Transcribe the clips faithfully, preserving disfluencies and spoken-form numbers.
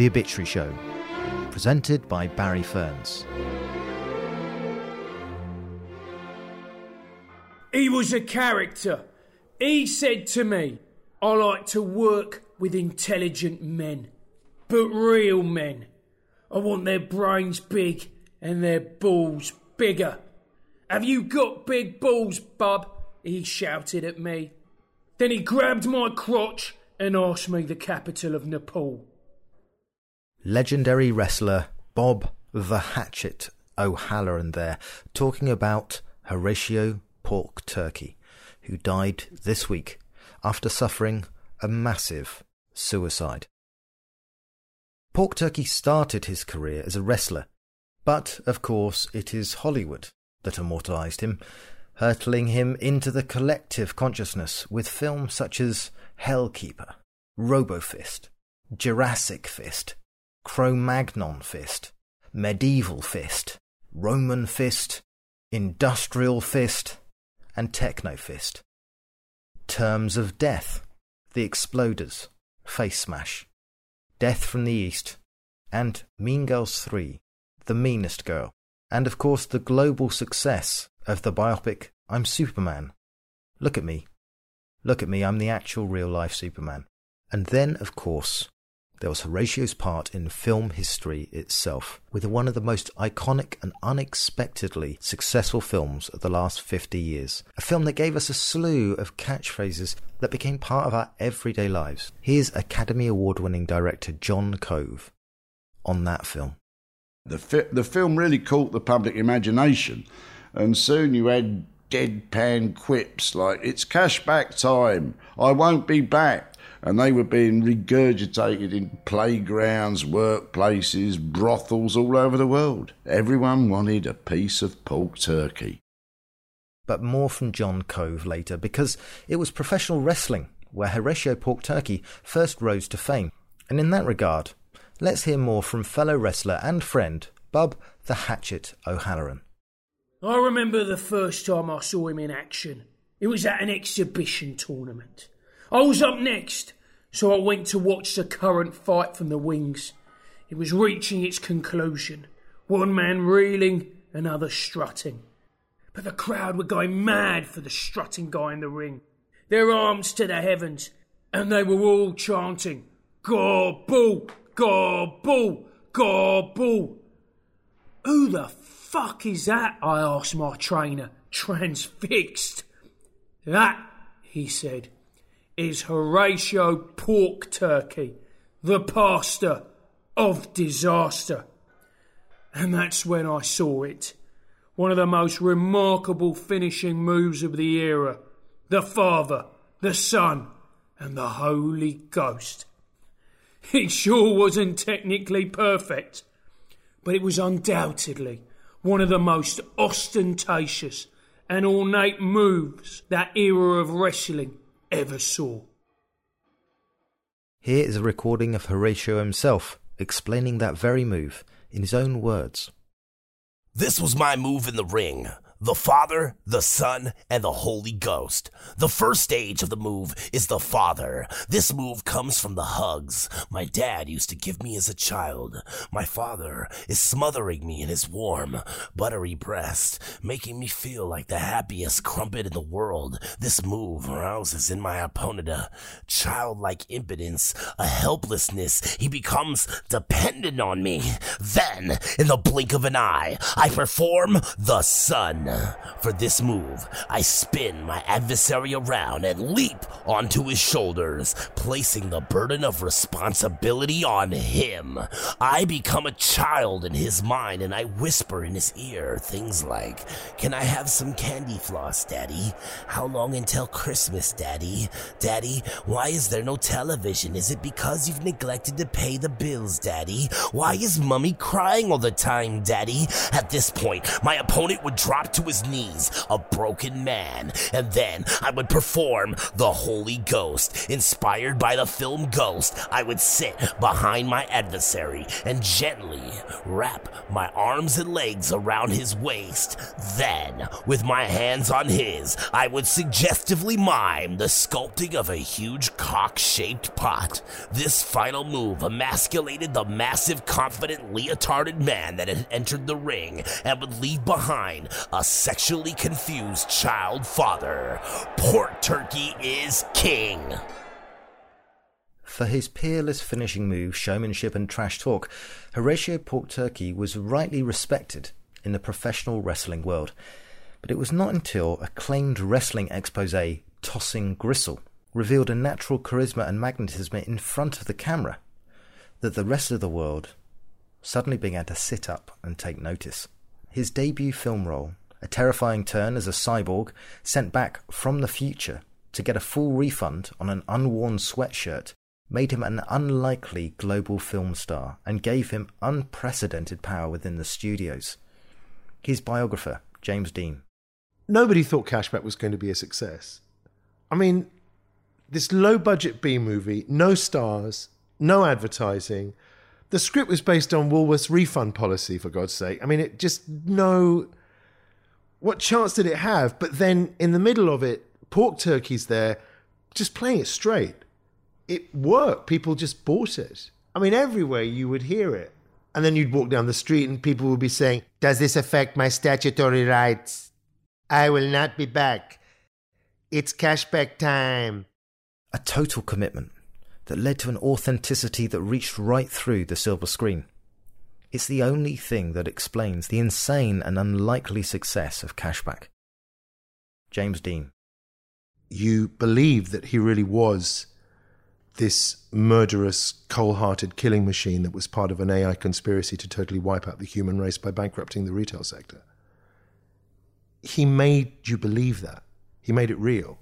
The Obituary Show, presented by Barry Ferns. He was a character. He said to me, I like to work with intelligent men, but real men. I want their brains big and their balls bigger. Have you got big balls, bub? He shouted at me. Then he grabbed my crotch and asked me the capital of Nepal. Legendary wrestler Bob the Hatchet O'Halloran there, talking about Horatio Pork Turkey, who died this week after suffering a massive suicide. Pork Turkey started his career as a wrestler, but of course it is Hollywood that immortalised him, hurtling him into the collective consciousness with films such as Hellkeeper, Robofist, Jurassic Fist, Cro-Magnon Fist, Medieval Fist, Roman Fist, Industrial Fist, and Techno Fist. Terms of Death, The Exploders, Face Smash, Death from the East, and Mean Girls three, The Meanest Girl, and of course the global success of the biopic I'm Superman. Look at me. Look at me, I'm the actual real-life Superman. And then, of course, there was Horatio's part in film history itself, with one of the most iconic and unexpectedly successful films of the last fifty years. A film that gave us a slew of catchphrases that became part of our everyday lives. Here's Academy Award-winning director John Cove on that film. The, fi- the film really caught the public imagination, and soon you had deadpan quips like, it's cash back time, I won't be back. And they were being regurgitated in playgrounds, workplaces, brothels all over the world. Everyone wanted a piece of pork turkey. But more from John Cove later, because it was professional wrestling where Horatio Pork Turkey first rose to fame. And in that regard, let's hear more from fellow wrestler and friend Bob the Hatchet O'Halloran. I remember the first time I saw him in action. It was at an exhibition tournament. I was up next, so I went to watch the current fight from the wings. It was reaching its conclusion, one man reeling, another strutting. But the crowd were going mad for the strutting guy in the ring, their arms to the heavens, and they were all chanting, Gobble, Gobble, Gobble. Who the fuck is that? I asked my trainer, transfixed. That, he said, is Horatio Pork Turkey, the pastor of disaster. And that's when I saw it. One of the most remarkable finishing moves of the era. The Father, the Son, and the Holy Ghost. It sure wasn't technically perfect, but it was undoubtedly one of the most ostentatious and ornate moves that era of wrestling ever saw. Here is a recording of Horatio himself explaining that very move in his own words. This was my move in the ring. The Father, the Son, and the Holy Ghost. The first stage of the move is the Father. This move comes from the hugs my dad used to give me as a child. My father is smothering me in his warm, buttery breast, making me feel like the happiest crumpet in the world. This move arouses in my opponent a childlike impotence, a helplessness. He becomes dependent on me. Then, in the blink of an eye, I perform the Son. For this move, I spin my adversary around and leap onto his shoulders, placing the burden of responsibility on him. I become a child in his mind, and I whisper in his ear things like, can I have some candy floss, Daddy? How long until Christmas, Daddy? Daddy, why is there no television? Is it because you've neglected to pay the bills, Daddy? Why is Mummy crying all the time, Daddy? At this point, my opponent would drop to to his knees, a broken man, and then I would perform the Holy Ghost. Inspired by the film Ghost, I would sit behind my adversary and gently wrap my arms and legs around his waist. Then, with my hands on his, I would suggestively mime the sculpting of a huge cock-shaped pot. This final move emasculated the massive, confident, leotarded man that had entered the ring and would leave behind a sexually confused child father. Pork Turkey is king. For his peerless finishing move, showmanship, and trash talk, Horatio Pork Turkey was rightly respected in the professional wrestling world. But it was not until acclaimed wrestling exposé Tossing Gristle revealed a natural charisma and magnetism in front of the camera that the rest of the world suddenly began to sit up and take notice. His debut film role, a terrifying turn as a cyborg sent back from the future to get a full refund on an unworn sweatshirt, made him an unlikely global film star and gave him unprecedented power within the studios. His biographer, James Dean. Nobody thought Cashback was going to be a success. I mean, this low-budget B-movie, no stars, no advertising. The script was based on Woolworth's refund policy, for God's sake. I mean, it just, no... What chance did it have? But then, in the middle of it, Pork Turkey's there, just playing it straight. It worked. People just bought it. I mean, everywhere you would hear it. And then you'd walk down the street and people would be saying, "Does this affect my statutory rights? I will not be back. It's Cashback time." A total commitment that led to an authenticity that reached right through the silver screen. It's the only thing that explains the insane and unlikely success of Cashback. James Dean. You believe that he really was this murderous, cold-hearted killing machine that was part of an A I conspiracy to totally wipe out the human race by bankrupting the retail sector. He made you believe that. He made it real.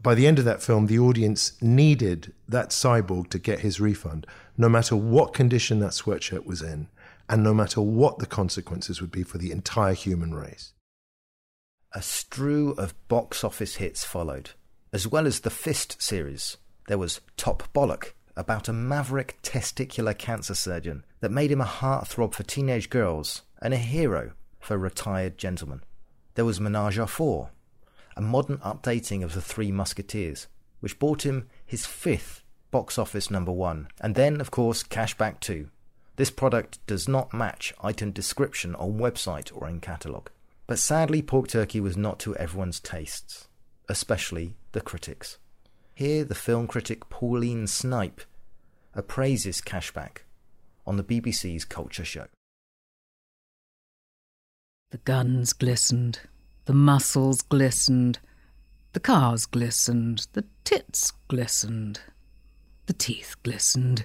By the end of that film, the audience needed that cyborg to get his refund, no matter what condition that sweatshirt was in, and no matter what the consequences would be for the entire human race. A strew of box office hits followed, as well as the Fist series. There was Top Bollock, about a maverick testicular cancer surgeon that made him a heartthrob for teenage girls and a hero for retired gentlemen. There was Menage à Four, a modern updating of The Three Musketeers, which bought him his fifth box office number one, and then, of course, Cashback two. This product does not match item description on website or in catalogue. But sadly, Pork Turkey was not to everyone's tastes, especially the critics. Here, the film critic Pauline Snipe appraises Cashback on the B B C's Culture Show. The guns glistened, the muscles glistened, the cars glistened, the tits glistened, the teeth glistened,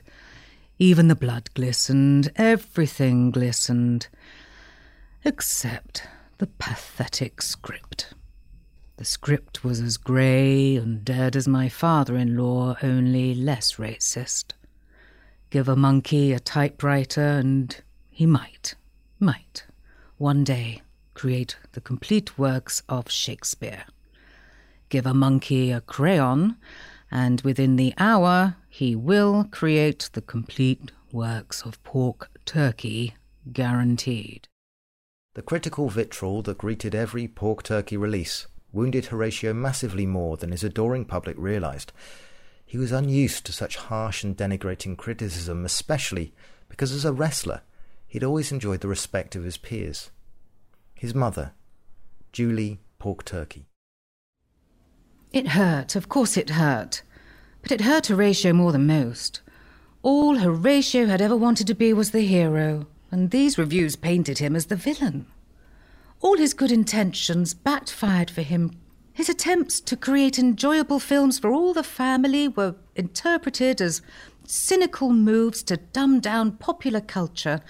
even the blood glistened, everything glistened, except the pathetic script. The script was as grey and dead as my father-in-law, only less racist. Give a monkey a typewriter and he might, might, one day create the complete works of Shakespeare. Give a monkey a crayon and within the hour he will create the complete works of Pork Turkey, guaranteed. The critical vitriol that greeted every Pork Turkey release wounded Horatio massively more than his adoring public realised. He was unused to such harsh and denigrating criticism, especially because as a wrestler, he'd always enjoyed the respect of his peers. His mother, Julie Pork Turkey. It hurt, of course it hurt, but it hurt Horatio more than most. All Horatio had ever wanted to be was the hero, and these reviews painted him as the villain. All his good intentions backfired for him. His attempts to create enjoyable films for all the family were interpreted as cynical moves to dumb down popular culture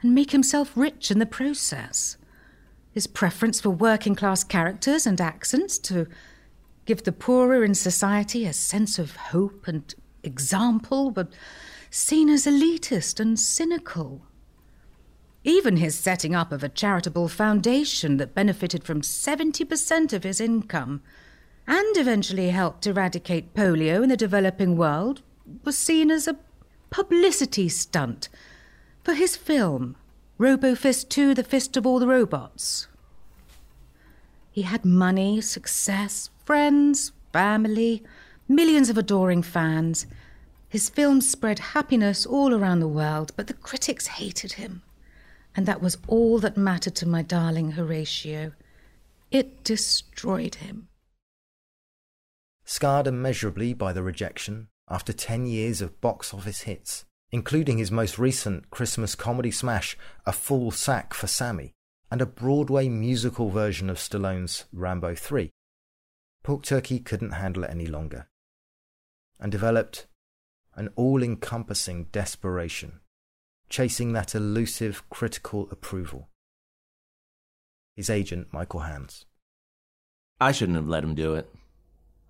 and make himself rich in the process. His preference for working-class characters and accents to give the poorer in society a sense of hope and example were seen as elitist and cynical. Even his setting up of a charitable foundation that benefited from seventy percent of his income and eventually helped eradicate polio in the developing world was seen as a publicity stunt for his film, Robofist two, The Fist of All the Robots. He had money, success, friends, family, millions of adoring fans. His films spread happiness all around the world, but the critics hated him. And that was all that mattered to my darling Horatio. It destroyed him. Scarred immeasurably by the rejection, after ten years of box office hits, including his most recent Christmas comedy smash, A Full Sack for Sammy, and a Broadway musical version of Stallone's Rambo three, Pork Turkey couldn't handle it any longer, and developed an all-encompassing desperation, chasing that elusive critical approval. His agent, Michael Hans. I shouldn't have let him do it.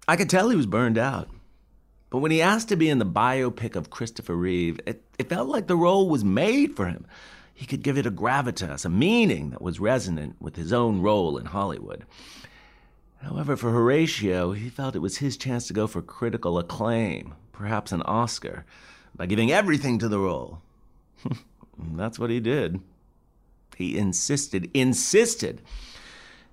I could tell he was burned out. But when he asked to be in the biopic of Christopher Reeve, it, it felt like the role was made for him. He could give it a gravitas, a meaning that was resonant with his own role in Hollywood. However, for Horatio, he felt it was his chance to go for critical acclaim, perhaps an Oscar, by giving everything to the role. That's what he did. He insisted, insisted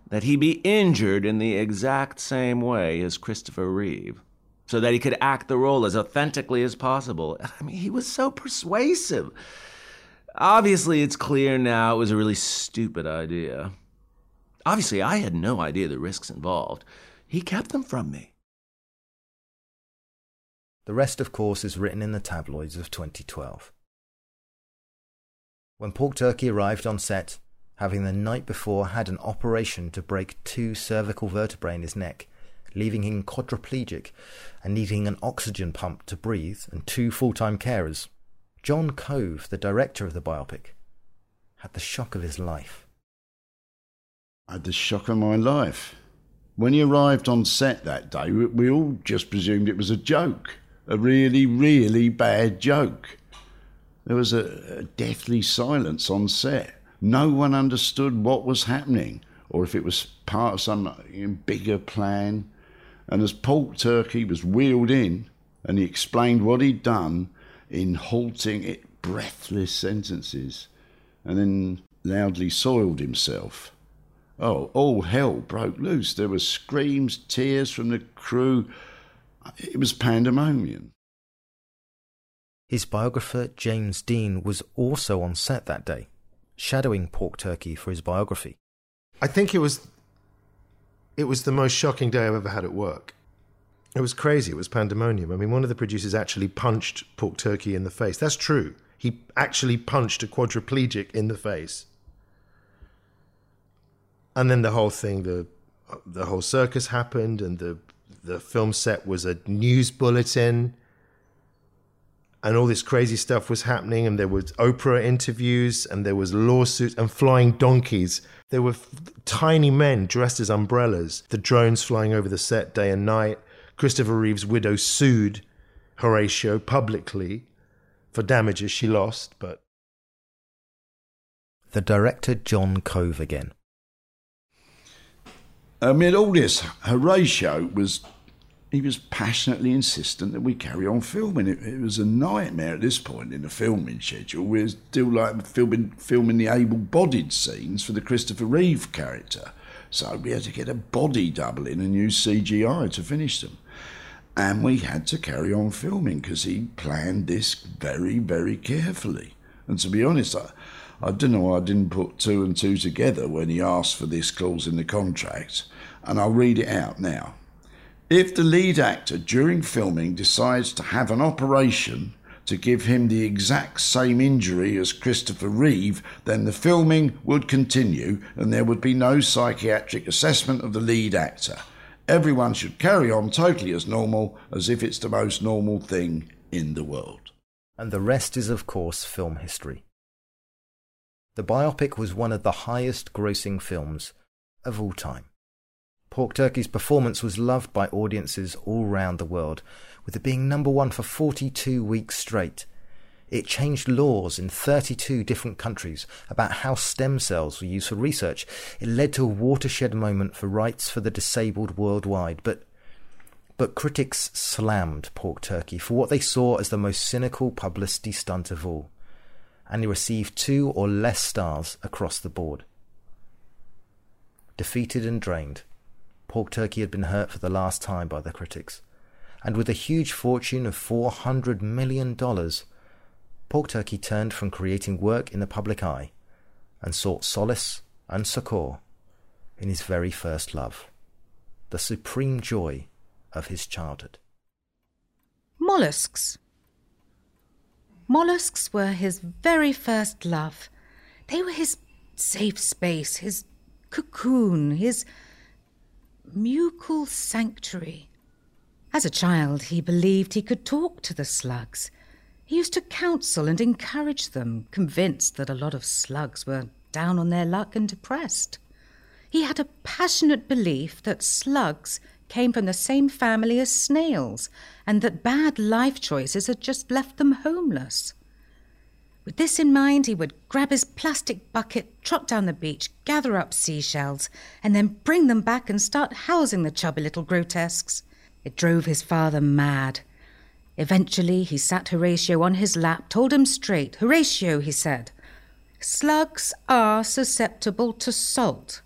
that he be injured in the exact same way as Christopher Reeve, so that he could act the role as authentically as possible. I mean, he was so persuasive. Obviously, it's clear now it was a really stupid idea. Obviously, I had no idea the risks involved. He kept them from me. The rest, of course, is written in the tabloids of twenty twelve. When Pork Turkey arrived on set, having the night before had an operation to break two cervical vertebrae in his neck, leaving him quadriplegic and needing an oxygen pump to breathe and two full-time carers, John Cove, the director of the biopic, had the shock of his life. I had the shock of my life. When he arrived on set that day, we all just presumed it was a joke, a really, really bad joke. There was a, a deathly silence on set. No one understood what was happening or if it was part of some bigger plan. And as Pork Turkey was wheeled in and he explained what he'd done in halting it breathless sentences and then loudly soiled himself, oh, all hell broke loose. There were screams, tears from the crew. It was pandemonium. His biographer, James Dean, was also on set that day, shadowing Pork Turkey for his biography. I think it was, it was the most shocking day I've ever had at work. It was crazy. It was pandemonium. I mean, one of the producers actually punched Pork Turkey in the face. That's true. He actually punched a quadriplegic in the face. And then the whole thing, the the whole circus happened, and the the film set was a news bulletin. And all this crazy stuff was happening, and there was Oprah interviews, and there was lawsuits and flying donkeys. There were f- tiny men dressed as umbrellas, the drones flying over the set day and night. Christopher Reeve's widow sued Horatio publicly for damages she lost, but... The director, John Cove, again. Amid all this, Horatio was... He was passionately insistent that we carry on filming. It, it was a nightmare at this point in the filming schedule. We were still like filming, filming the able-bodied scenes for the Christopher Reeve character. So we had to get a body double in and use C G I to finish them. And we had to carry on filming because he planned this very, very carefully. And to be honest, I, I don't know why I didn't put two and two together when he asked for this clause in the contract. And I'll read it out now. If the lead actor during filming decides to have an operation to give him the exact same injury as Christopher Reeve, then the filming would continue and there would be no psychiatric assessment of the lead actor. Everyone should carry on totally as normal, as if it's the most normal thing in the world. And the rest is, of course, film history. The biopic was one of the highest-grossing films of all time. Pork Turkey's performance was loved by audiences all round the world, with it being number one for forty-two weeks straight. It changed laws in thirty-two different countries about how stem cells were used for research. It led to a watershed moment for rights for the disabled worldwide. But but critics slammed Pork Turkey for what they saw as the most cynical publicity stunt of all, and he received two or less stars across the board. Defeated and drained, Pork Turkey had been hurt for the last time by the critics, and with a huge fortune of four hundred million dollars, Pork Turkey turned from creating work in the public eye and sought solace and succour in his very first love, the supreme joy of his childhood. Mollusks. Mollusks were his very first love. They were his safe space, his cocoon, his mucal sanctuary. As a child, he believed he could talk to the slugs. He used to counsel and encourage them, convinced that a lot of slugs were down on their luck and depressed. He had a passionate belief that slugs came from the same family as snails, and that bad life choices had just left them homeless. With this in mind, he would grab his plastic bucket, trot down the beach, gather up seashells, and then bring them back and start housing the chubby little grotesques. It drove his father mad. Eventually, he sat Horatio on his lap, told him straight. "Horatio," he said, "slugs are susceptible to salt.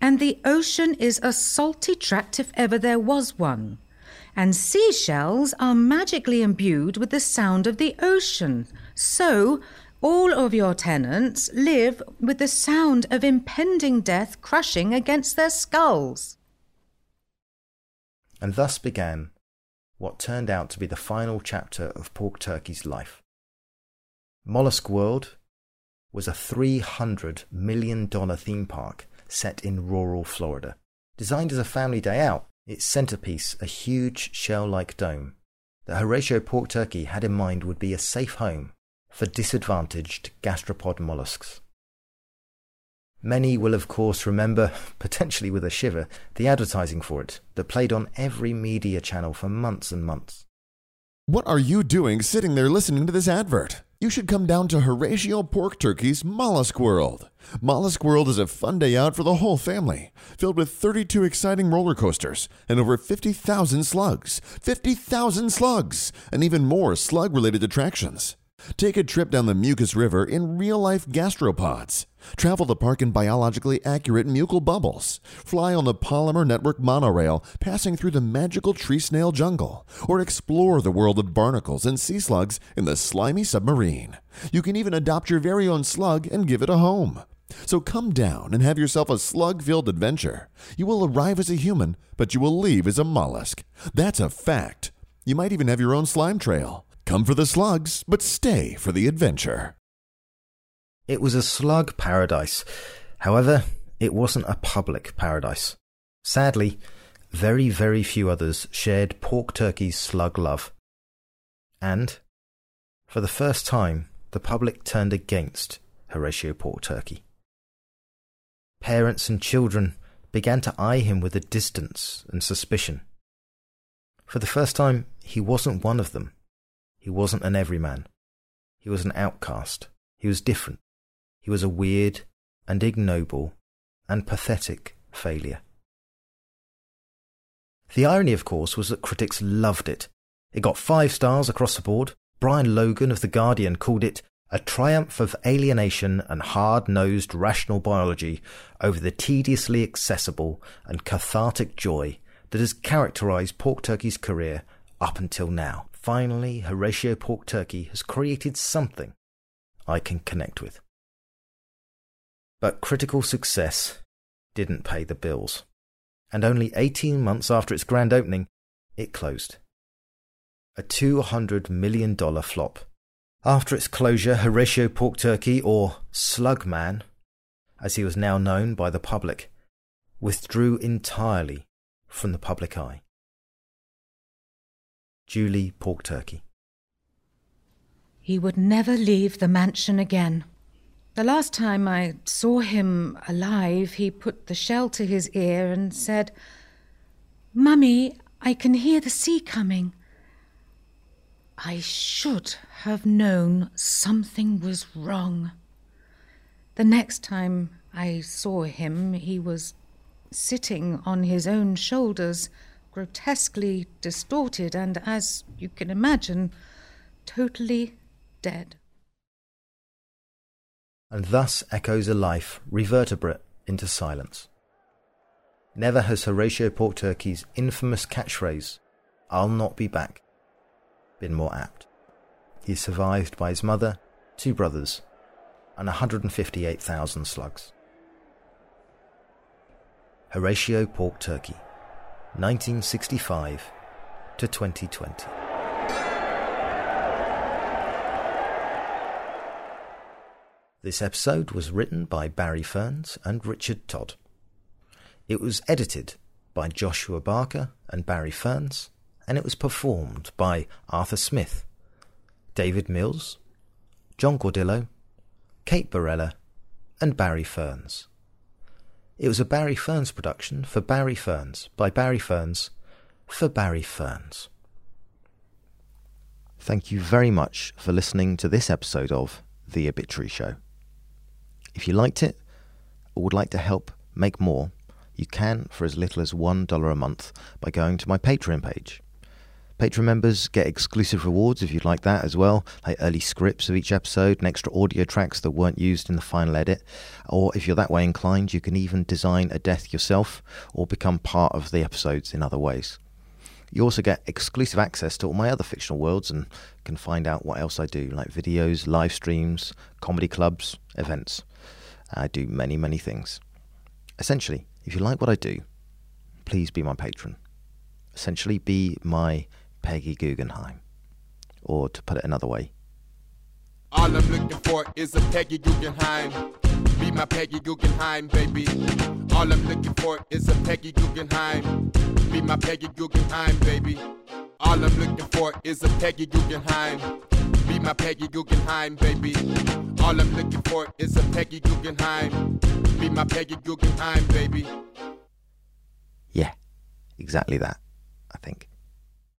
And the ocean is a salty tract if ever there was one. And seashells are magically imbued with the sound of the ocean. So all of your tenants live with the sound of impending death crushing against their skulls." And thus began what turned out to be the final chapter of Pork Turkey's life. Mollusk World was a three hundred million dollars theme park set in rural Florida. Designed as a family day out, its centerpiece a huge shell-like dome that Horatio Pork Turkey had in mind would be a safe home for disadvantaged gastropod mollusks. Many will of course remember, potentially with a shiver, the advertising for it that played on every media channel for months and months. "What are you doing sitting there listening to this advert? You should come down to Horatio Pork Turkey's Mollusk World. Mollusk World is a fun day out for the whole family, filled with thirty-two exciting roller coasters and over fifty thousand slugs, fifty thousand slugs, and even more slug-related attractions. Take a trip down the Mucus River in real-life gastropods. Travel the park in biologically accurate mucal bubbles. Fly on the polymer network monorail, passing through the magical tree snail jungle. Or explore the world of barnacles and sea slugs in the slimy submarine. You can even adopt your very own slug and give it a home. So come down and have yourself a slug-filled adventure. You will arrive as a human, but you will leave as a mollusk. That's a fact. You might even have your own slime trail. Come for the slugs, but stay for the adventure." It was a slug paradise. However, it wasn't a public paradise. Sadly, very, very few others shared Pork Turkey's slug love. And, for the first time, the public turned against Horatio Pork Turkey. Parents and children began to eye him with a distance and suspicion. For the first time, he wasn't one of them. He wasn't an everyman. He was an outcast. He was different. He was a weird and ignoble and pathetic failure. The irony, of course, was that critics loved it. It got five stars across the board. Brian Logan of The Guardian called it a triumph of alienation and hard-nosed rational biology over the tediously accessible and cathartic joy that has characterised Pork Turkey's career up until now. Finally, Horatio Pork Turkey has created something I can connect with. But critical success didn't pay the bills, and only eighteen months after its grand opening, it closed. A two hundred million dollars flop. After its closure, Horatio Pork Turkey, or Slugman, as he was now known by the public, withdrew entirely from the public eye. Julie Pork Turkey. He would never leave the mansion again. The last time I saw him alive, he put the shell to his ear and said, "Mummy, I can hear the sea coming." I should have known something was wrong. The next time I saw him, he was sitting on his own shoulders, grotesquely distorted and, as you can imagine, totally dead. And thus echoes a life, revertebrate into silence. Never has Horatio Pork Turkey's infamous catchphrase, "I'll not be back," been more apt. He is survived by his mother, two brothers, and one hundred fifty-eight thousand slugs. Horatio Pork Turkey, nineteen sixty-five to twenty twenty. This episode was written by Barry Ferns and Richard Todd. It was edited by Joshua Barker and Barry Ferns, and it was performed by Arthur Smith, David Mills, John Cordillo, Kate Barella, and Barry Ferns. It was a Barry Ferns production for Barry Ferns, by Barry Ferns, for Barry Ferns. Thank you very much for listening to this episode of The Obituary Show. If you liked it, or would like to help make more, you can for as little as one dollar a month by going to my Patreon page. Patreon members get exclusive rewards if you'd like that as well, like early scripts of each episode and extra audio tracks that weren't used in the final edit. Or if you're that way inclined, you can even design a death yourself or become part of the episodes in other ways. You also get exclusive access to all my other fictional worlds and can find out what else I do, like videos, live streams, comedy clubs, events. I do many, many things. Essentially, if you like what I do, please be my patron. Essentially, be my Peggy Guggenheim. Or, to put it another way, all I'm looking for is a Peggy Guggenheim. Be my Peggy Guggenheim, baby. All I'm looking for is a Peggy Guggenheim. Be my Peggy Guggenheim, baby. All I'm looking for is a Peggy Guggenheim. Be my Peggy Guggenheim, baby. All I'm looking for is a Peggy Guggenheim. Be my Peggy Guggenheim, baby. Yeah, exactly that, I think.